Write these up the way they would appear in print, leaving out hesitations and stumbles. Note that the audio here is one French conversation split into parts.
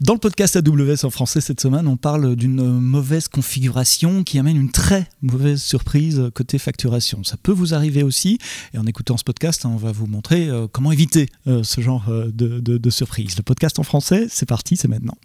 Dans le podcast AWS en français cette semaine, on parle d'une mauvaise configuration qui amène une très mauvaise surprise côté facturation. Ça peut vous arriver aussi, et en écoutant ce podcast, on va vous montrer comment éviter ce genre de surprise. Le podcast en français, c'est parti, c'est maintenant.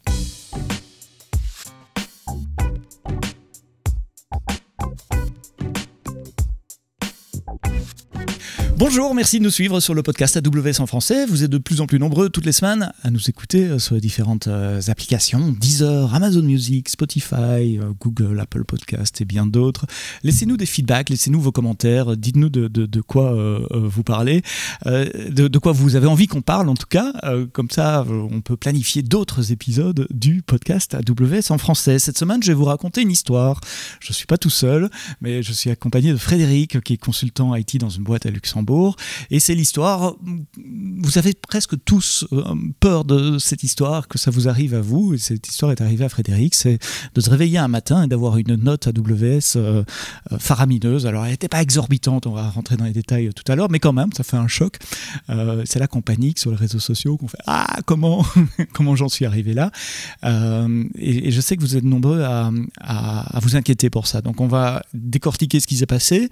Bonjour, merci de nous suivre sur le podcast AWS en français. Vous êtes de plus en plus nombreux toutes les semaines à nous écouter sur les différentes applications, Deezer, Amazon Music, Spotify, Google, Apple Podcast et bien d'autres. Laissez-nous des feedbacks, laissez-nous vos commentaires, dites-nous de quoi vous parlez, de quoi vous avez envie qu'on parle en tout cas. Comme ça, on peut planifier d'autres épisodes du podcast AWS en français. Cette semaine, je vais vous raconter une histoire. Je ne suis pas tout seul, mais je suis accompagné de Frédéric, qui est consultant IT dans une boîte à Luxembourg. Et c'est l'histoire, vous avez presque tous peur de cette histoire, que ça vous arrive à vous, et cette histoire est arrivée à Frédéric, c'est de se réveiller un matin et d'avoir une note AWS faramineuse. Alors elle n'était pas exorbitante, on va rentrer dans les détails tout à l'heure, mais quand même, ça fait un choc. C'est là qu'on panique sur les réseaux sociaux, qu'on fait « Ah, comment j'en suis arrivé là ?» et je sais que vous êtes nombreux à vous inquiéter pour ça. Donc on va décortiquer ce qui s'est passé,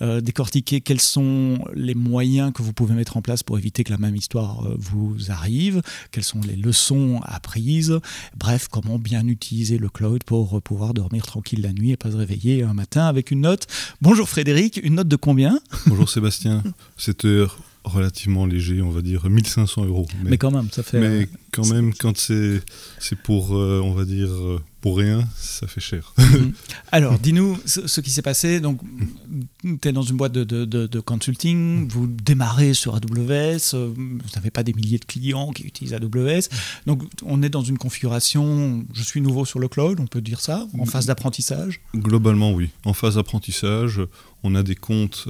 décortiquer quels sont les moyens que vous pouvez mettre en place pour éviter que la même histoire vous arrive, quelles sont les leçons apprises, bref, comment bien utiliser le cloud pour pouvoir dormir tranquille la nuit et pas se réveiller un matin avec une note. Bonjour Frédéric, une note de combien ? Bonjour Sébastien, c'était relativement léger, on va dire 1 500 €. Mais quand même, ça fait... Mais quand même, quand c'est pour, on va dire... Pour rien, ça fait cher. Alors, dis-nous ce qui s'est passé. Donc, tu es dans une boîte de consulting, vous démarrez sur AWS, vous n'avez pas des milliers de clients qui utilisent AWS. Donc, on est dans une configuration, je suis nouveau sur le cloud, on peut dire ça, en phase d'apprentissage ? Globalement, oui. En phase d'apprentissage, on a des comptes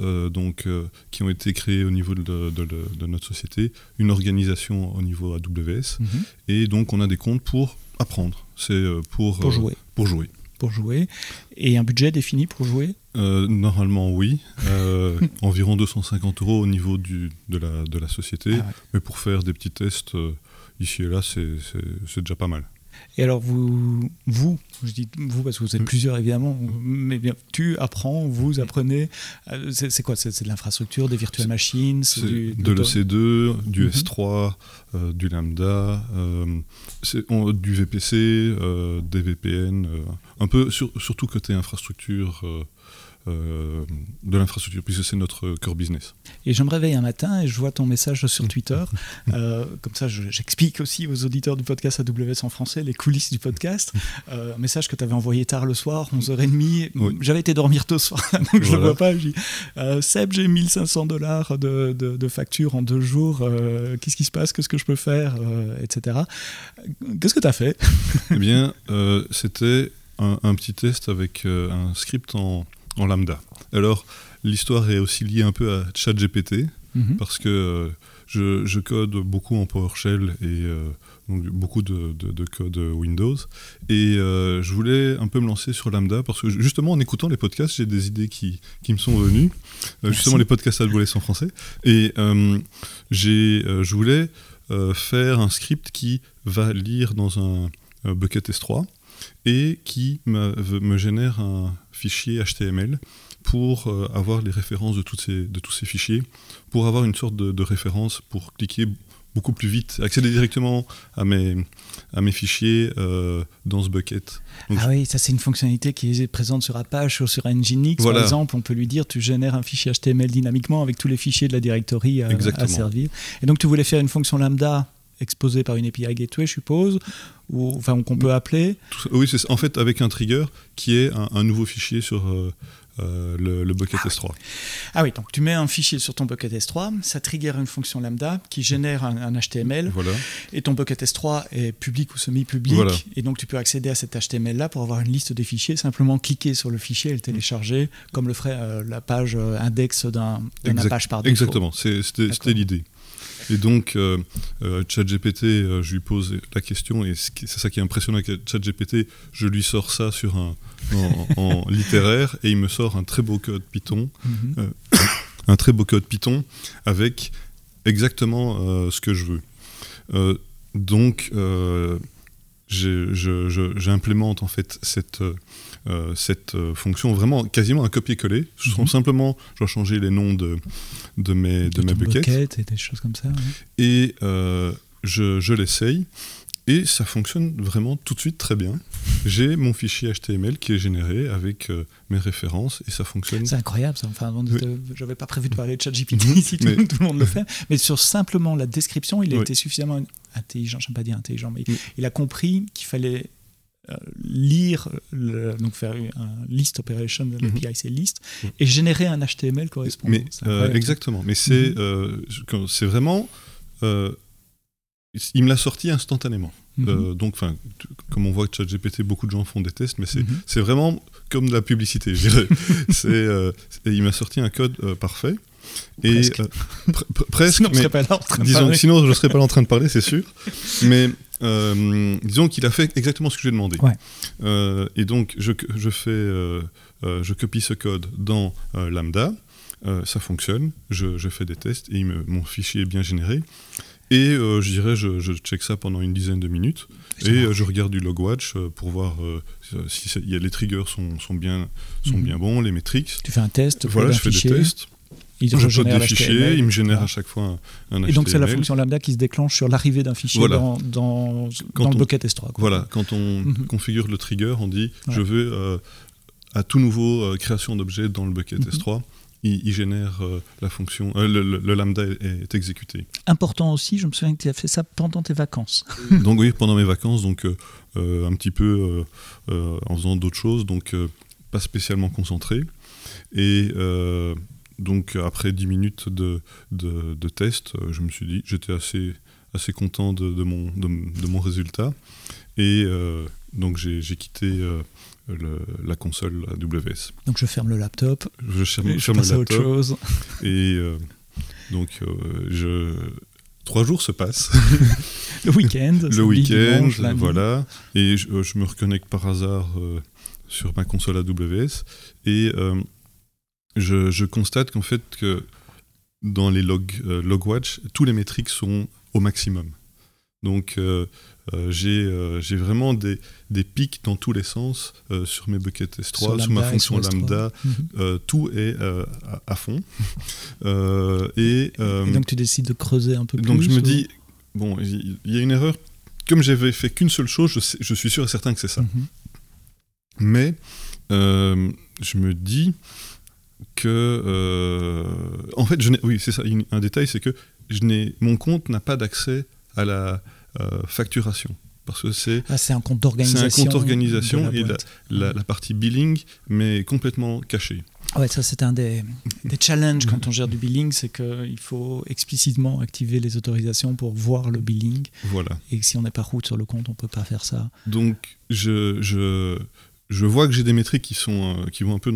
qui ont été créés au niveau de notre société, une organisation au niveau AWS, et donc on a des comptes pour apprendre, c'est pour jouer. Pour jouer. Et un budget défini pour jouer ? Normalement, oui. Environ 250 € au niveau de la société. Ah ouais. Mais pour faire des petits tests ici et là, c'est déjà pas mal. Et alors, vous, je dis vous parce que vous êtes plusieurs évidemment, mais bien, tu apprends, vous apprenez, c'est quoi ? C'est de l'infrastructure, des virtual machines, de l'EC2, du S3, du Lambda, du VPC, des VPN, un peu surtout côté infrastructure. De l'infrastructure, puisque c'est notre core business. Et je me réveille un matin et je vois ton message sur Twitter. Comme ça, j'explique aussi aux auditeurs du podcast AWS en français les coulisses du podcast. Un message que tu avais envoyé tard le soir, 11h30. Oui. J'avais été dormir tôt ce soir, donc voilà. Je ne le vois pas. Je dis Seb, j'ai $1 500 de facture en 2 jours. Qu'est-ce qui se passe ? Qu'est-ce que je peux faire ? Etc. Qu'est-ce que tu as fait ? Eh bien, c'était un petit test avec un script en lambda. Alors, l'histoire est aussi liée un peu à ChatGPT, parce que je code beaucoup en PowerShell et donc beaucoup de code Windows. Et je voulais un peu me lancer sur lambda, parce que justement, en écoutant les podcasts, j'ai des idées qui me sont venues. Justement, les podcasts AWS en français. Et je voulais faire un script qui va lire dans un bucket S3, et qui me génère un fichier HTML pour avoir les références de tous ces fichiers, pour avoir une sorte de référence pour cliquer beaucoup plus vite, accéder directement à mes fichiers dans ce bucket. Donc, ah oui, ça c'est une fonctionnalité qui est présente sur Apache ou sur Nginx, voilà. Par exemple, on peut lui dire tu génères un fichier HTML dynamiquement avec tous les fichiers de la directory à servir. Et donc tu voulais faire une fonction lambda exposé par une API Gateway, je suppose, ou qu'on peut appeler. Oui, c'est en fait avec un trigger qui est un nouveau fichier sur le bucket S3. Oui. Ah oui, donc tu mets un fichier sur ton bucket S3, ça trigger une fonction lambda qui génère un HTML, voilà. Et ton bucket S3 est public ou semi-public, voilà. Et donc tu peux accéder à cet HTML-là pour avoir une liste des fichiers, simplement cliquer sur le fichier et le télécharger, comme le ferait la page index d'un Apache par défaut. Exactement, c'était l'idée. Et donc, ChatGPT, je lui pose la question, et c'est ça qui est impressionnant avec ChatGPT, je lui sors ça sur en littéraire, et il me sort un très beau code Python, avec exactement ce que je veux. Donc, j'implémente en fait cette fonction vraiment quasiment un copier-coller. Je trouve simplement, je dois changer les noms de mes buckets et des choses comme ça. Ouais. Et je l'essaye et ça fonctionne vraiment tout de suite très bien. J'ai mon fichier HTML qui est généré avec mes références et ça fonctionne. C'est incroyable ça. Enfin, j'avais pas prévu de parler de ChatGPT ici, tout le monde le fait. Mais sur simplement la description, il a été suffisamment intelligent, j'aime pas dire intelligent, mais il a compris qu'il fallait lire, donc faire un list operation, l'API c'est list, et générer un HTML correspondant. Mais, exactement, mais c'est vraiment... il me l'a sorti instantanément. Donc, comme on voit que ChatGPT, beaucoup de gens font des tests, mais c'est vraiment comme de la publicité, je dirais. Il m'a sorti un code parfait. Et, presque. Sinon, je ne serais pas là en train de parler, c'est sûr. Mais disons qu'il a fait exactement ce que j'ai demandé. Ouais. Et donc, je copie ce code dans Lambda. Ça fonctionne. Je fais des tests et mon fichier est bien généré. Et je dirais, je check ça pendant une dizaine de minutes. Et je regarde du logwatch pour voir si les triggers sont bien bons, les métriques. Tu fais un test. Voilà, je fais des tests. Je code des fichiers, il me génère à chaque fois un HTML. Et donc c'est la fonction lambda qui se déclenche sur l'arrivée d'un fichier dans le bucket S3. Quoi. Voilà, quand on configure le trigger, on dit je veux à tout nouveau création d'objet dans le bucket S3. Il génère la fonction, le lambda est exécuté. Important aussi, je me souviens que tu as fait ça pendant tes vacances. Donc oui, pendant mes vacances, donc un petit peu en faisant d'autres choses, donc pas spécialement concentré. Et donc après 10 minutes de test, je me suis dit, j'étais assez content de mon résultat. Et donc j'ai quitté... la console AWS. Donc je ferme le laptop, je ferme passe à autre chose. Et donc 3 jours se passent. Le week-end, dimanche, voilà. Et je me reconnecte par hasard sur ma console AWS et je constate qu'en fait que dans les logwatch, tous les métriques sont au maximum. Donc j'ai vraiment des pics dans tous les sens sur mes buckets S3, sur ma fonction lambda, tout est à fond. Et donc tu décides de creuser un peu plus. Donc je me dis, bon, il y a une erreur. Comme j'avais fait qu'une seule chose, je suis sûr et certain que c'est ça. Mais je me dis que... en fait, c'est ça, un détail, c'est que mon compte n'a pas d'accès à la... facturation, parce que c'est un compte d'organisation. C'est un compte d'organisation et la partie billing, mais complètement cachée. Ouais, ça c'est un des challenges quand on gère du billing, c'est qu'il faut explicitement activer les autorisations pour voir le billing. Voilà. Et si on n'est pas route sur le compte, on peut pas faire ça. Donc je vois que j'ai des métriques qui vont un peu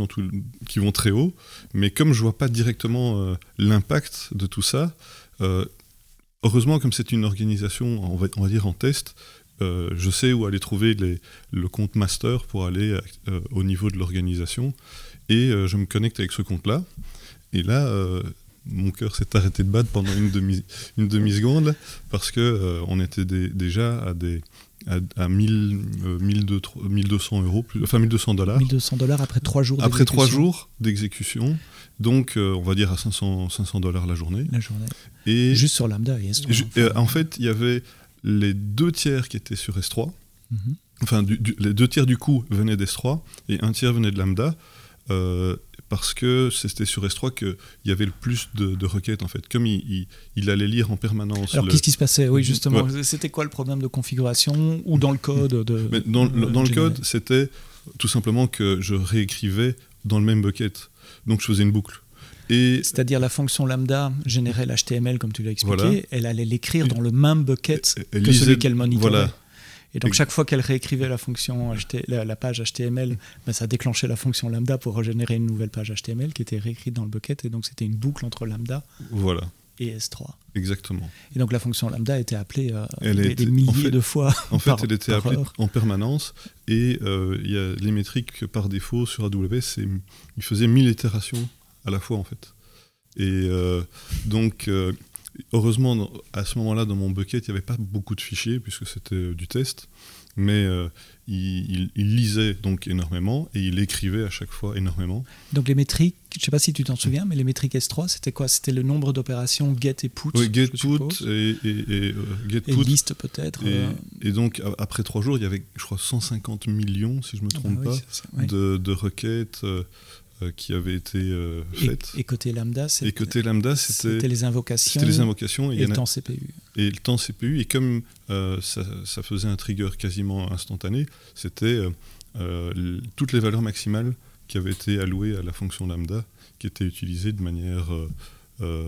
qui vont très haut, mais comme je vois pas directement l'impact de tout ça. Heureusement, comme c'est une organisation, on va dire en test, je sais où aller trouver le compte master pour aller au niveau de l'organisation. Et je me connecte avec ce compte-là. Et là, mon cœur s'est arrêté de battre pendant une demi-seconde parce qu'on était déjà à 1200 €, enfin $1 200. $1 200 après 3 jours d'exécution. Donc, on va dire à $500 la journée. Et juste sur Lambda et S3. En fait, il y avait les 2 tiers qui étaient sur S3. Enfin, les 2 tiers du coût venaient d'S3 et 1 tiers venait de Lambda. Parce que c'était sur S3 qu'il y avait le plus de requêtes, en fait. Comme il allait lire en permanence... Alors, qu'est-ce qui se passait? Oui, justement. Ouais. C'était quoi le problème de configuration ou dans le code de... Mais dans le code, c'était tout simplement que je réécrivais dans le même bucket. Donc, je faisais une boucle. C'est-à-dire la fonction lambda générait l'HTML, comme tu l'as expliqué. Voilà. Elle allait l'écrire dans le même bucket que celui qu'elle monitorait. Voilà. Et donc chaque fois qu'elle réécrivait la fonction la page HTML, ben, ça déclenchait la fonction lambda pour régénérer une nouvelle page HTML qui était réécrite dans le bucket, et donc c'était une boucle entre lambda et S3. Exactement. Et donc la fonction lambda était appelée des milliers de fois elle était appelée en permanence, et y a les métriques par défaut sur AWS, il faisait 1000 itérations à la fois en fait. Et donc... heureusement, à ce moment-là, dans mon bucket, il n'y avait pas beaucoup de fichiers, puisque c'était du test. mais il lisait donc énormément et il écrivait à chaque fois énormément. Donc les métriques, je ne sais pas si tu t'en souviens, mais les métriques S3, c'était quoi? C'était le nombre d'opérations get et put. Oui, get, put et put, list peut-être. Et donc après 3 jours, il y avait, je crois, 150 millions, si je ne me trompe pas, ça, oui, de requêtes qui avaient été faites. Et côté lambda, c'était les invocations. C'était les invocations et le temps CPU. Et le temps CPU, et comme ça faisait un trigger quasiment instantané, c'était toutes les valeurs maximales qui avaient été allouées à la fonction lambda, qui étaient utilisées de manière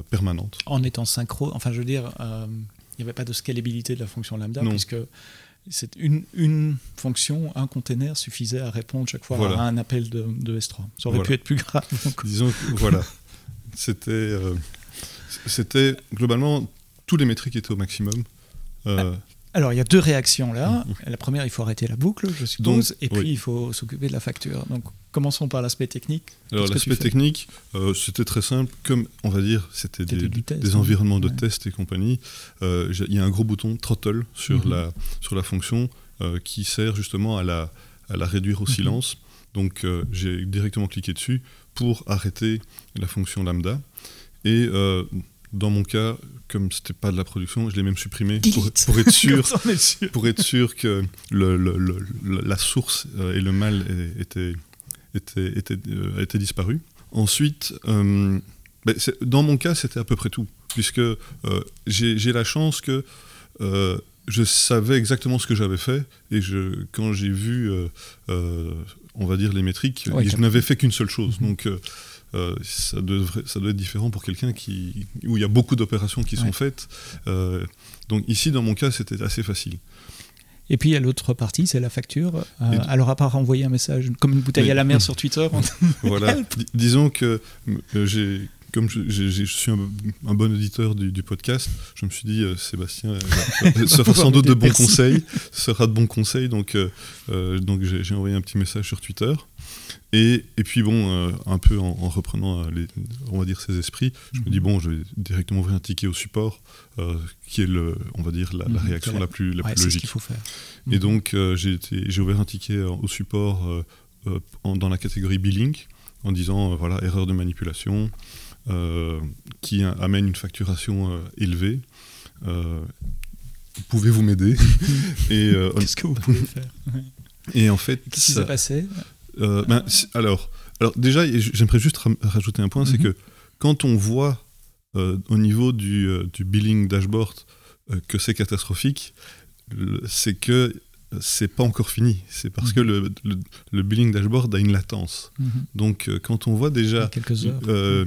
permanente. En étant synchro, enfin je veux dire, il n'y avait pas de scalabilité de la fonction lambda, non, puisque c'est une fonction, un container suffisait à répondre chaque fois, voilà, à un appel de S3. Ça aurait, voilà, pu être plus grave. Donc. Disons que, voilà, c'était globalement, tous les métriques étaient au maximum. Alors, il y a 2 réactions là. La première, il faut arrêter la boucle, je suppose, donc, et puis, oui, il faut s'occuper de la facture. Donc, commençons par l'aspect technique. Alors, l'aspect technique, c'était très simple. Comme, on va dire, c'était des environnements de, ouais, test et compagnie, il y a un gros bouton throttle sur, la fonction qui sert justement à la réduire au silence. Donc, j'ai directement cliqué dessus pour arrêter la fonction lambda. Et... dans mon cas, comme c'était pas de la production, je l'ai même supprimé pour être sûr, pour être sûr que la source et le mal étaient disparus. Ensuite, dans mon cas, c'était à peu près tout, puisque j'ai la chance que je savais exactement ce que j'avais fait, et quand j'ai vu, on va dire, les métriques, ouais, je n'avais fait qu'une seule chose, donc... ça doit être différent pour quelqu'un où il y a beaucoup d'opérations qui, ouais, sont faites. Donc ici, dans mon cas, c'était assez facile. Et puis, il y a l'autre partie, c'est la facture. Alors, à part envoyer un message comme une bouteille à la mer sur Twitter... Voilà. Disons que je suis un bon auditeur du podcast, je me suis dit, Sébastien sera sans doute de bons conseils. Donc, j'ai envoyé un petit message sur Twitter. Et puis bon, un peu en reprenant, on va dire, ses esprits, je me dis, bon, je vais directement ouvrir un ticket au support, qui est, on va dire, la réaction la plus logique. C'est ce qu'il faut faire. Et donc, j'ai ouvert un ticket au support dans la catégorie billing, en disant, voilà, erreur de manipulation, qui amène une facturation élevée. Pouvez-vous m'aider? Et, qu'est-ce que vous pouvez faire? Et en fait... Qu'est-ce qui s'est passé? Alors déjà, j'aimerais juste rajouter un point, c'est que quand on voit au niveau du billing dashboard que c'est catastrophique, c'est que c'est pas encore fini. C'est parce que le billing dashboard a une latence. Donc quand on voit déjà quelques heures,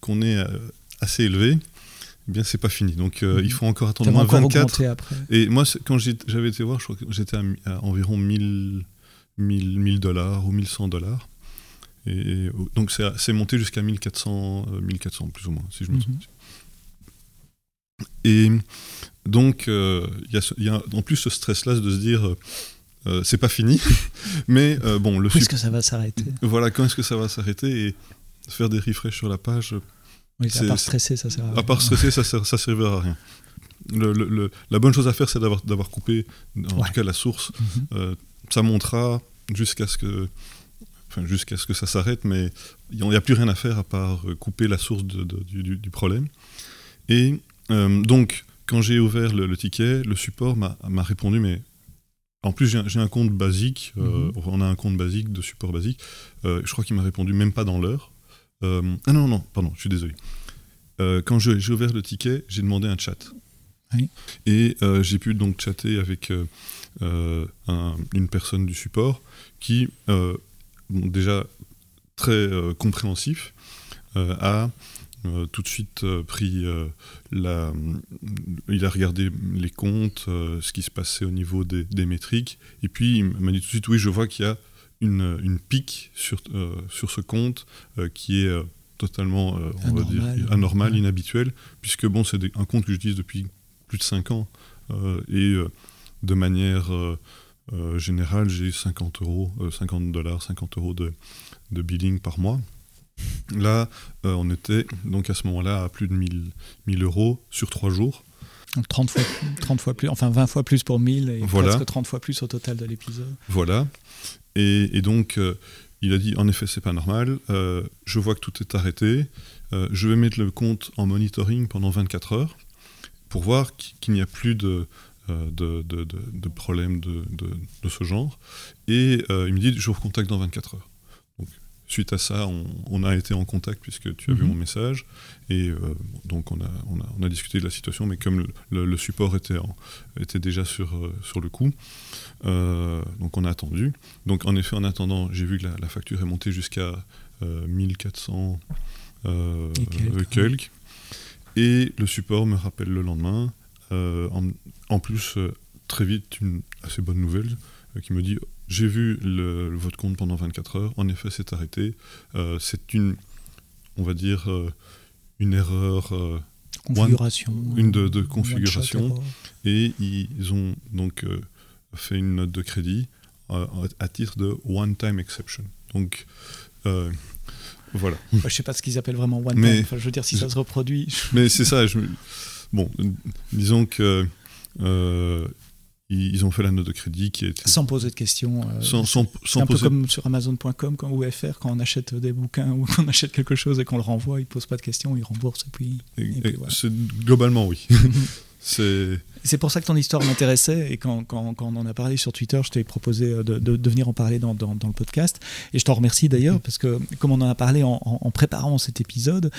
qu'on est assez élevé, eh bien, c'est pas fini. Donc, il faut encore attendre moins 24. Et moi, quand j'avais été voir, je crois que j'étais à environ 1000 dollars ou $1,100. Et donc c'est monté jusqu'à 1400 plus ou moins, si je me trompe. Et donc il y a en plus ce stress-là de se dire c'est pas fini, mais bon... Quand est-ce que ça va s'arrêter? Voilà, quand est-ce que ça va s'arrêter, et faire des refresh sur la page... Oui, à part stresser, ça sert à rien. À part stresser, ça servira à rien. La bonne chose à faire, c'est d'avoir coupé, en tout cas la source... ça montera jusqu'à ce que ça s'arrête, mais il n'y a plus rien à faire à part couper la source du problème. Et donc, quand j'ai ouvert le ticket, le support m'a répondu, mais en plus j'ai un compte basique, on a un compte basique, de support basique, je crois qu'il m'a répondu même pas dans l'heure. Non, pardon, je suis désolé. Quand j'ai ouvert le ticket, j'ai demandé un chat. Oui. Et j'ai pu donc chatter avec une personne du support qui, déjà très compréhensif, a tout de suite pris il a regardé les comptes, ce qui se passait au niveau des métriques, et puis il m'a dit tout de suite, oui, je vois qu'il y a une pique sur ce compte qui est totalement, anormal, inhabituel, puisque bon, c'est un compte que j'utilise depuis plus de 5 ans, et de manière générale, j'ai $50, €50 de billing par mois. Là, on était donc à ce moment-là à plus de 1000 euros sur 3 jours. Donc 30 fois plus, enfin 20 fois plus pour 1000 et voilà. Presque 30 fois plus au total de l'épisode. Voilà. Et donc il a dit en effet c'est pas normal, je vois que tout est arrêté, je vais mettre le compte en monitoring pendant 24 heures pour voir qu'il n'y a plus de problèmes de ce genre. Et il me dit je vous recontacte dans 24 heures. Suite à ça, on a été en contact puisque tu as vu mon message et donc on a discuté de la situation, mais comme le support était déjà sur le coup, donc on a attendu. Donc en effet, en attendant, j'ai vu que la facture est montée jusqu'à 1400 quelques. Et le support me rappelle le lendemain, en plus très vite une assez bonne nouvelle qui me dit... J'ai vu votre compte pendant 24 heures. En effet, c'est arrêté. C'est une erreur... configuration. Une de configuration. Et ils ont donc fait une note de crédit à titre de one-time exception. Donc, voilà. Enfin, je ne sais pas ce qu'ils appellent vraiment one-time. Enfin, je veux dire, si ça se reproduit... Mais c'est ça. Bon, disons que... Ils ont fait la note de crédit qui a été... Sans poser de questions. C'est un peu comme sur Amazon.com ou FR, quand on achète des bouquins ou qu'on achète quelque chose et qu'on le renvoie, ils ne posent pas de questions, ils remboursent et puis voilà. C'est globalement, oui. C'est pour ça que ton histoire m'intéressait et quand on en a parlé sur Twitter, je t'ai proposé de venir en parler dans le podcast et je t'en remercie d'ailleurs parce que comme on en a parlé en préparant cet épisode...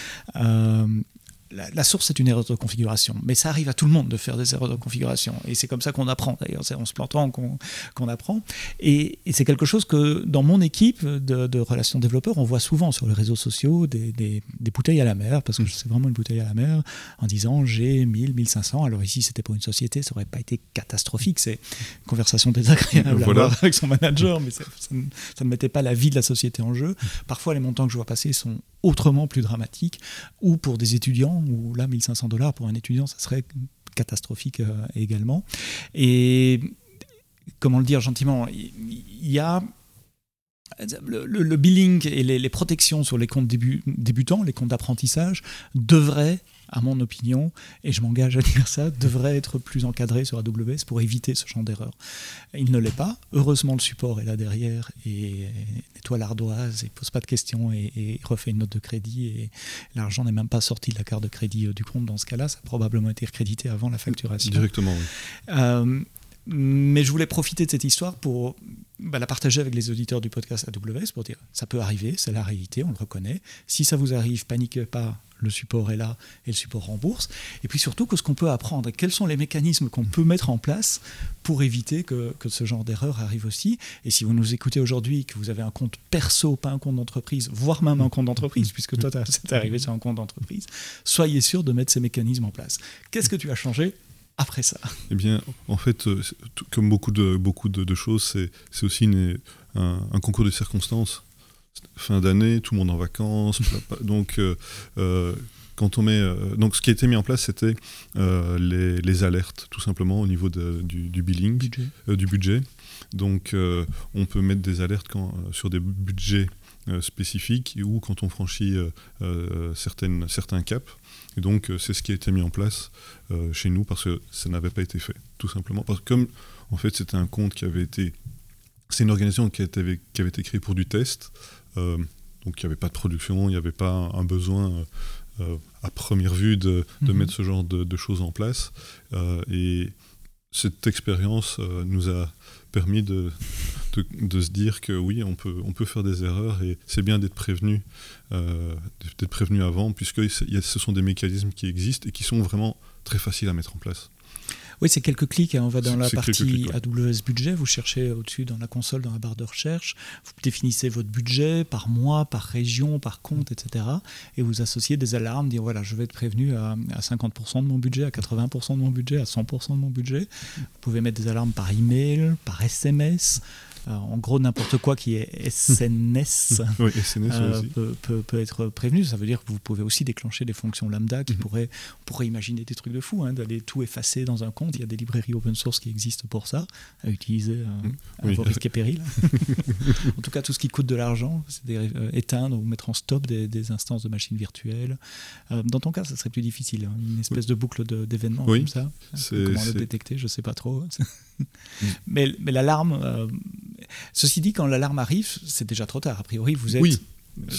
La source est une erreur de configuration, mais ça arrive à tout le monde de faire des erreurs de configuration et c'est comme ça qu'on apprend d'ailleurs, c'est en se plantant qu'on apprend et c'est quelque chose que dans mon équipe de relations développeurs, on voit souvent sur les réseaux sociaux des bouteilles à la mer parce que c'est vraiment une bouteille à la mer en disant j'ai 1000, 1500, alors ici c'était pour une société, ça n'aurait pas été catastrophique, c'est une conversation désagréable à avoir avec son manager mais ça ne mettait pas la vie de la société en jeu. Parfois les montants que je vois passer sont autrement plus dramatiques ou pour des étudiants où là, $1,500 pour un étudiant, ça serait catastrophique également. Et comment le dire gentiment, il y a le billing et les protections sur les comptes débutants, les comptes d'apprentissage, devraient, à mon opinion, et je m'engage à dire ça, devraient être plus encadrés sur AWS pour éviter ce genre d'erreur. Il ne l'est pas. Heureusement, le support est là derrière et nettoie l'ardoise, et pose pas de questions et refait une note de crédit. Et l'argent n'est même pas sorti de la carte de crédit du compte dans ce cas-là. Ça a probablement été recrédité avant la facturation. Directement, oui. Mais je voulais profiter de cette histoire pour la partager avec les auditeurs du podcast AWS pour dire ça peut arriver, c'est la réalité, on le reconnaît. Si ça vous arrive, paniquez pas, le support est là et le support rembourse. Et puis surtout, qu'est-ce qu'on peut apprendre? Quels sont les mécanismes qu'on peut mettre en place pour éviter que ce genre d'erreur arrive aussi? Et si vous nous écoutez aujourd'hui, que vous avez un compte perso, pas un compte d'entreprise, voire même un compte d'entreprise, puisque toi, c'est arrivé sur un compte d'entreprise, soyez sûr de mettre ces mécanismes en place. Qu'est-ce que tu as changé après ça? Eh bien, en fait, comme beaucoup de choses, c'est aussi un concours de circonstances. Fin d'année, tout le monde en vacances. Donc, quand on met, donc, ce qui a été mis en place, c'était les alertes, tout simplement, au niveau du billing, du budget. Donc, on peut mettre des alertes sur des budgets spécifiques ou quand on franchit certains caps. Et donc, c'est ce qui a été mis en place chez nous parce que ça n'avait pas été fait, tout simplement. Parce que comme, en fait, c'était un compte qui avait été... C'est une organisation qui avait été créée pour du test. Donc, il n'y avait pas de production, il n'y avait pas un besoin à première vue de mettre ce genre de choses en place. Et cette expérience nous a permis de se dire que oui, on peut faire des erreurs et c'est bien d'être prévenu avant, puisque ce sont des mécanismes qui existent et qui sont vraiment très faciles à mettre en place. Oui, c'est quelques clics. Hein. On va dans la partie AWS Budget. Vous cherchez au-dessus dans la console, dans la barre de recherche. Vous définissez votre budget par mois, par région, par compte, etc. Et vous associez des alarmes. Dire voilà, je vais être prévenu à 50% de mon budget, à 80% de mon budget, à 100% de mon budget. Vous pouvez mettre des alarmes par email, par SMS. en gros n'importe quoi qui est SNS, oui, SNS aussi. Peut être prévenu. Ça veut dire que vous pouvez aussi déclencher des fonctions lambda qui pourraient, on pourrait imaginer des trucs de fou, hein, d'aller tout effacer dans un compte. Il y a des librairies open source qui existent pour ça, à utiliser à vos risques et périls. En tout cas, tout ce qui coûte de l'argent, c'est éteindre ou mettre en stop des instances de machines virtuelles. Dans ton cas, ça serait plus difficile, hein, une espèce de boucle d'événements comme ça. Comment le détecter, je ne sais pas trop. Mais l'alarme... ceci dit, quand l'alarme arrive, c'est déjà trop tard. A priori, vous êtes...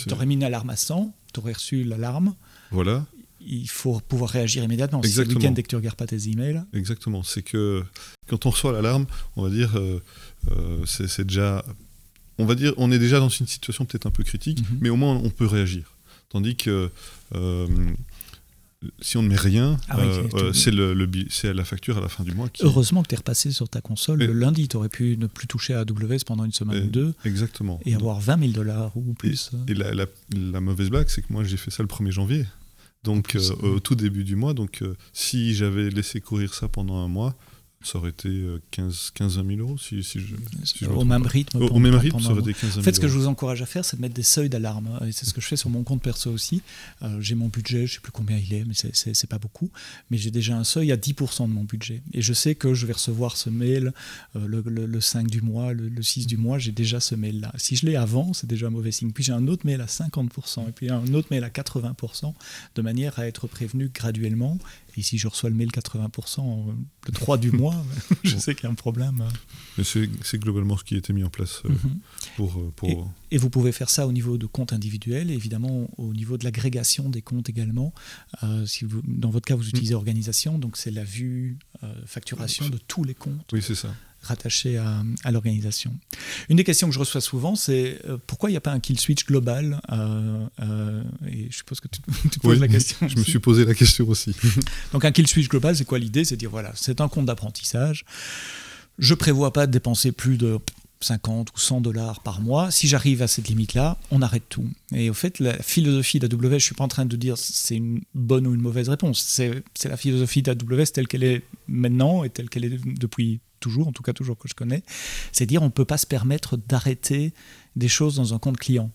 t'aurais mis une alarme à 100, t'aurais reçu l'alarme. Voilà. Il faut pouvoir réagir immédiatement. Exactement. C'est le week-end dès que tu ne regardes pas tes emails. Exactement. C'est que quand on reçoit l'alarme, on va dire, c'est déjà... On va dire, on est déjà dans une situation peut-être un peu critique, mais au moins on peut réagir. Tandis que si on ne met rien, c'est la facture à la fin du mois. Heureusement que tu es repassé sur ta console le lundi. Tu aurais pu ne plus toucher à AWS pendant une semaine ou deux. Exactement. Et avoir $20,000 ou plus. Et la mauvaise blague, c'est que moi j'ai fait ça le 1er janvier. Donc au tout début du mois. Donc si j'avais laissé courir ça pendant un mois, ça aurait été 15 000 euros si je au même rythme. Au même rythme, ça aurait été 15 000 euros. En fait, ce que je vous encourage à faire, c'est de mettre des seuils d'alarme. Et c'est ce que je fais sur mon compte perso aussi. J'ai mon budget, je ne sais plus combien il est, mais c'est pas beaucoup. Mais j'ai déjà un seuil à 10% de mon budget. Et je sais que je vais recevoir ce mail le 5 du mois, le 6 du mois. J'ai déjà ce mail-là. Si je l'ai avant, c'est déjà un mauvais signe. Puis j'ai un autre mail à 50%. Et puis un autre mail à 80%, de manière à être prévenu graduellement. Et si je reçois le mail 80% le 3 du mois, je sais qu'il y a un problème. Mais c'est globalement ce qui a été mis en place pour... Et vous pouvez faire ça au niveau de comptes individuels, et évidemment au niveau de l'agrégation des comptes également. Si vous, dans votre cas, vous utilisez organisation, donc c'est la vue facturation de tous les comptes. Oui, c'est ça. Rattaché à l'organisation. Une des questions que je reçois souvent, c'est pourquoi il n'y a pas un kill switch global et je suppose que tu poses la question. Je me suis posé la question aussi. Donc un kill switch global, c'est quoi l'idée ? C'est de dire voilà, c'est un compte d'apprentissage. Je ne prévois pas de dépenser plus de $50 ou $100 par mois. Si j'arrive à cette limite-là, on arrête tout. Et au fait, la philosophie d'AWS, je ne suis pas en train de dire c'est une bonne ou une mauvaise réponse. C'est la philosophie d'AWS telle qu'elle est maintenant et telle qu'elle est depuis toujours, en tout cas toujours que je connais, c'est dire on ne peut pas se permettre d'arrêter des choses dans un compte client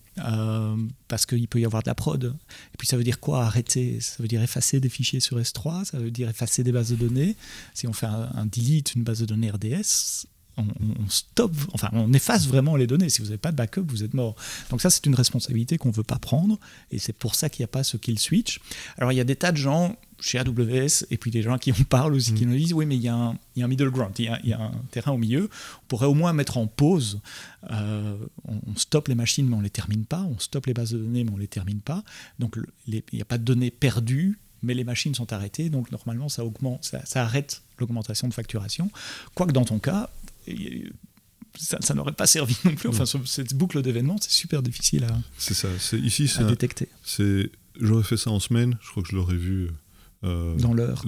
parce qu'il peut y avoir de la prod. Et puis ça veut dire quoi arrêter ? Ça veut dire effacer des fichiers sur S3, ça veut dire effacer des bases de données. Si on fait un delete, une base de données RDS, on stoppe, enfin on efface vraiment les données. Si vous n'avez pas de backup, vous êtes mort. Donc ça, c'est une responsabilité qu'on ne veut pas prendre et c'est pour ça qu'il n'y a pas ce kill switch. Alors il y a des tas de gens chez AWS et puis des gens qui en parlent aussi, qui nous disent oui mais il y a un middle ground, il y a un terrain au milieu, on pourrait au moins mettre en pause, on stoppe les machines mais on ne les termine pas, on stoppe les bases de données mais on ne les termine pas, donc il n'y a pas de données perdues mais les machines sont arrêtées, donc normalement ça augmente, ça arrête l'augmentation de facturation, quoique dans ton cas ça n'aurait pas servi non plus, enfin cette boucle d'événements c'est super difficile à détecter. J'aurais fait ça en semaine, je crois que je l'aurais vu dans l'heure,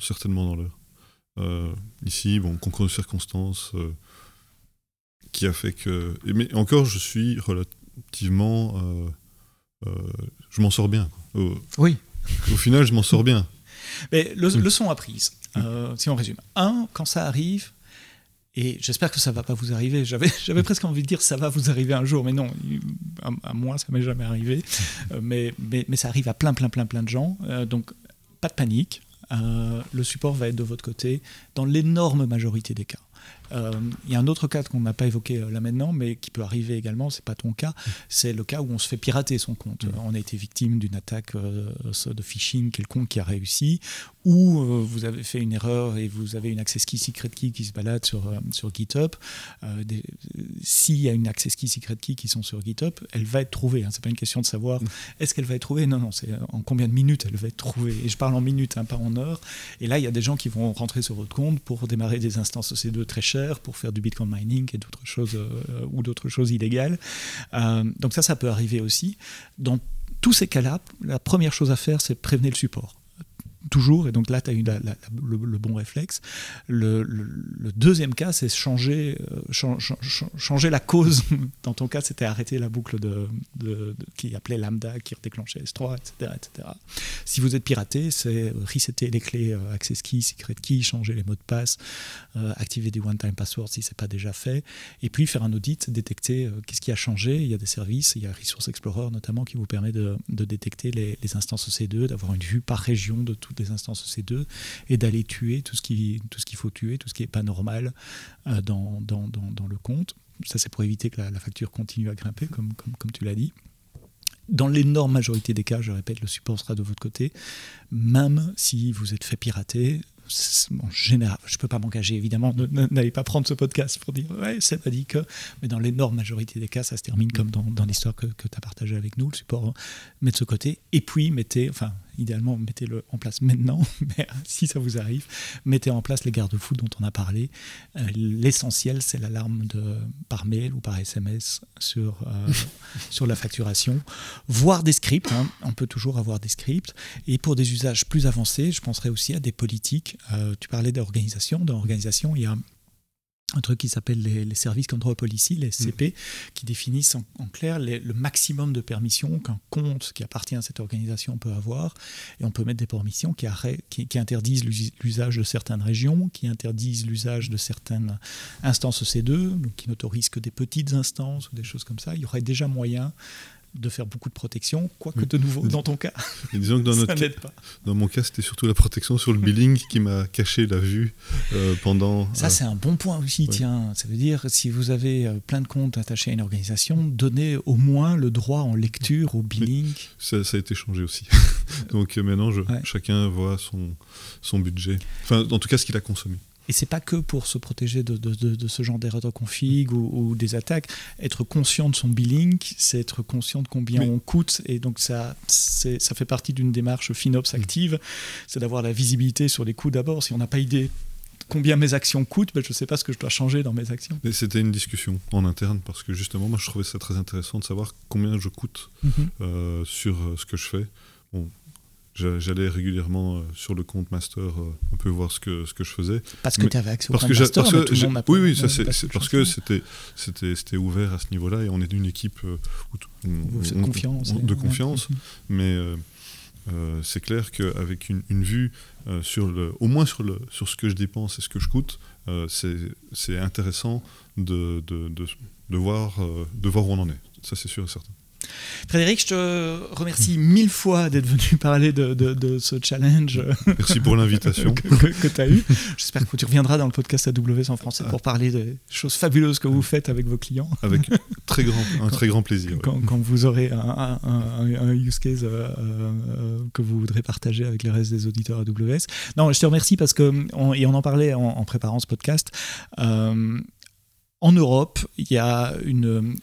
certainement dans l'heure. Ici, bon, concours de circonstances qui a fait que... Mais encore, je suis relativement... je m'en sors bien. Quoi. Au final, je m'en sors bien. Mais leçon apprise, si on résume. Quand ça arrive... Et j'espère que ça ne va pas vous arriver. J'avais presque envie de dire ça va vous arriver un jour, mais non, à moi, ça ne m'est jamais arrivé. Mais ça arrive à plein de gens. Donc, pas de panique. Le support va être de votre côté dans l'énorme majorité des cas. Il y a un autre cas qu'on n'a pas évoqué là maintenant, mais qui peut arriver également, c'est pas ton cas, c'est le cas où on se fait pirater son compte. On a été victime d'une attaque de phishing quelconque qui a réussi, ou vous avez fait une erreur et vous avez une access key, secret key qui se balade sur GitHub. S'il y a une access key, secret key qui sont sur GitHub, elle va être trouvée. Hein. C'est pas une question de savoir est-ce qu'elle va être trouvée. Non, c'est en combien de minutes elle va être trouvée. Et je parle en minutes, hein, pas en heures. Et là, il y a des gens qui vont rentrer sur votre compte pour démarrer des instances EC2 très cher pour faire du Bitcoin mining et d'autres choses ou d'autres choses illégales. Donc ça peut arriver aussi. Dans tous ces cas-là, la première chose à faire, c'est prévenir le support. toujours, et donc là tu as eu le bon réflexe. Le deuxième cas, c'est changer la cause. Dans ton cas, c'était arrêter la boucle qui appelait lambda, qui redéclenchait S3, etc., etc. Si vous êtes piraté, c'est resetter les clés access key, secret key, changer les mots de passe, activer du one-time password si c'est pas déjà fait, et puis faire un audit, détecter qu'est-ce qui a changé. Il y a des services, il y a Resource Explorer notamment qui vous permet de détecter les instances EC2, d'avoir une vue par région de toutes les instances EC2 et d'aller tuer tout ce qu'il faut tuer, tout ce qui n'est pas normal dans le compte. Ça, c'est pour éviter que la facture continue à grimper, comme tu l'as dit. Dans l'énorme majorité des cas, je répète, le support sera de votre côté, même si vous êtes fait pirater. En général, je ne peux pas m'engager, évidemment, n'allez pas prendre ce podcast pour dire « ouais, c'est pas dit que », mais dans l'énorme majorité des cas, ça se termine comme dans l'histoire que tu as partagée avec nous, le support, hein, met de ce côté, et puis idéalement, mettez-le en place maintenant, mais si ça vous arrive, mettez en place les garde-fous dont on a parlé. L'essentiel, c'est l'alarme par mail ou par SMS sur la facturation, voire des scripts, hein. On peut toujours avoir des scripts. Et pour des usages plus avancés, je penserais aussi à des politiques. Tu parlais d'organisation. Dans l'organisation, il y a un truc qui s'appelle les Service Control Policy, les SCP, qui définissent en clair le maximum de permissions qu'un compte qui appartient à cette organisation peut avoir. Et on peut mettre des permissions qui interdisent l'usage de certaines régions, qui interdisent l'usage de certaines instances EC2, donc qui n'autorisent que des petites instances ou des choses comme ça. Il y aurait déjà moyen de faire beaucoup de protection, quoique de nouveau, dans ton cas, disons que ça n'aide pas. Dans mon cas, c'était surtout la protection sur le billing qui m'a caché la vue pendant... Ça, c'est un bon point aussi, ouais. Tiens. Ça veut dire, si vous avez plein de comptes attachés à une organisation, donnez au moins le droit en lecture au billing. Ça a été changé aussi. Donc maintenant, chacun voit son budget. Enfin, en tout cas, ce qu'il a consommé. Et c'est pas que pour se protéger de ce genre d'erreur config ou des attaques. Être conscient de son billing, c'est être conscient de combien on coûte. Et donc ça fait partie d'une démarche FinOps active. C'est d'avoir la visibilité sur les coûts d'abord. Si on n'a pas idée combien mes actions coûtent, je ne sais pas ce que je dois changer dans mes actions. Mais c'était une discussion en interne, parce que justement, moi je trouvais ça très intéressant de savoir combien je coûte sur ce que je fais. Bon. J'allais régulièrement sur le compte master un peu voir ce que je faisais. Parce que tu avais accès au compte master, mais tout le monde n'a pas. Oui, ça, c'est parce que c'était ouvert à ce niveau-là, et on est d'une équipe de confiance. Mais c'est clair qu'avec une vue sur ce que je dépense et ce que je coûte, c'est intéressant de voir où on en est. Ça, c'est sûr et certain. Frédéric, je te remercie 1000 fois d'être venu parler de ce challenge. Merci pour l'invitation que tu as eu. J'espère que tu reviendras dans le podcast AWS en français pour parler des choses fabuleuses que vous faites avec vos clients. Avec très grand plaisir. Quand vous aurez un use case que vous voudrez partager avec le reste des auditeurs AWS. Non, je te remercie parce que, on en parlait en préparant ce podcast, en Europe, il y a une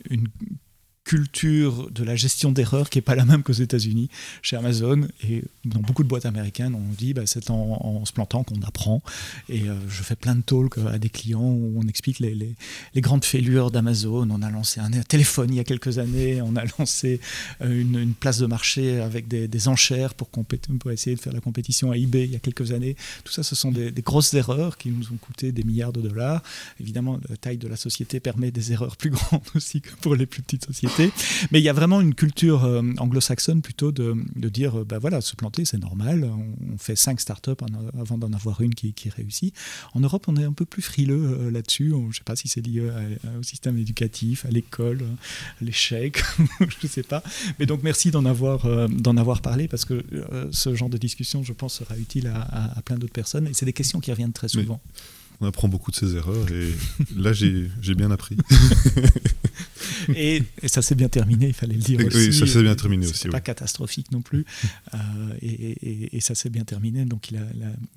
culture de la gestion d'erreurs qui n'est pas la même qu'aux États-Unis. Chez Amazon et dans beaucoup de boîtes américaines, on dit c'est en se plantant qu'on apprend. Et je fais plein de talks à des clients où on explique les grandes failures d'Amazon. On a lancé un téléphone il y a quelques années, on a lancé une place de marché avec des enchères pour essayer de faire la compétition à eBay il y a quelques années. Tout ça, ce sont des grosses erreurs qui nous ont coûté des milliards de dollars. Évidemment, la taille de la société permet des erreurs plus grandes aussi que pour les plus petites sociétés. Mais il y a vraiment une culture anglo-saxonne plutôt de dire se planter, c'est normal. On fait 5 startups avant d'en avoir une qui réussit. En Europe, on est un peu plus frileux là-dessus. Je ne sais pas si c'est lié au système éducatif, à l'école, à l'échec, je ne sais pas. Mais donc merci d'en avoir parlé, parce que ce genre de discussion, je pense, sera utile à plein d'autres personnes. Et c'est des questions qui reviennent très souvent. Oui. On apprend beaucoup de ses erreurs, et là j'ai bien appris. et ça s'est bien terminé, il fallait le dire aussi. Oui, ça s'est bien terminé aussi. C'est pas catastrophique non plus, et ça s'est bien terminé. Donc il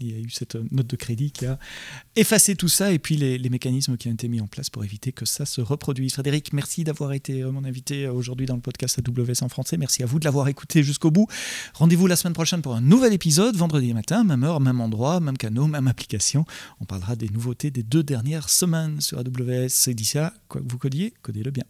y a eu cette note de crédit qui a effacé tout ça, et puis les mécanismes qui ont été mis en place pour éviter que ça se reproduise. Frédéric, merci d'avoir été mon invité aujourd'hui dans le podcast AWS en français. Merci à vous de l'avoir écouté jusqu'au bout. Rendez-vous la semaine prochaine pour un nouvel épisode, vendredi matin, même heure, même endroit, même canot, même application. On parlera des nouveautés des 2 dernières semaines sur AWS. Et d'ici là, quoi que vous codiez, codez-le bien.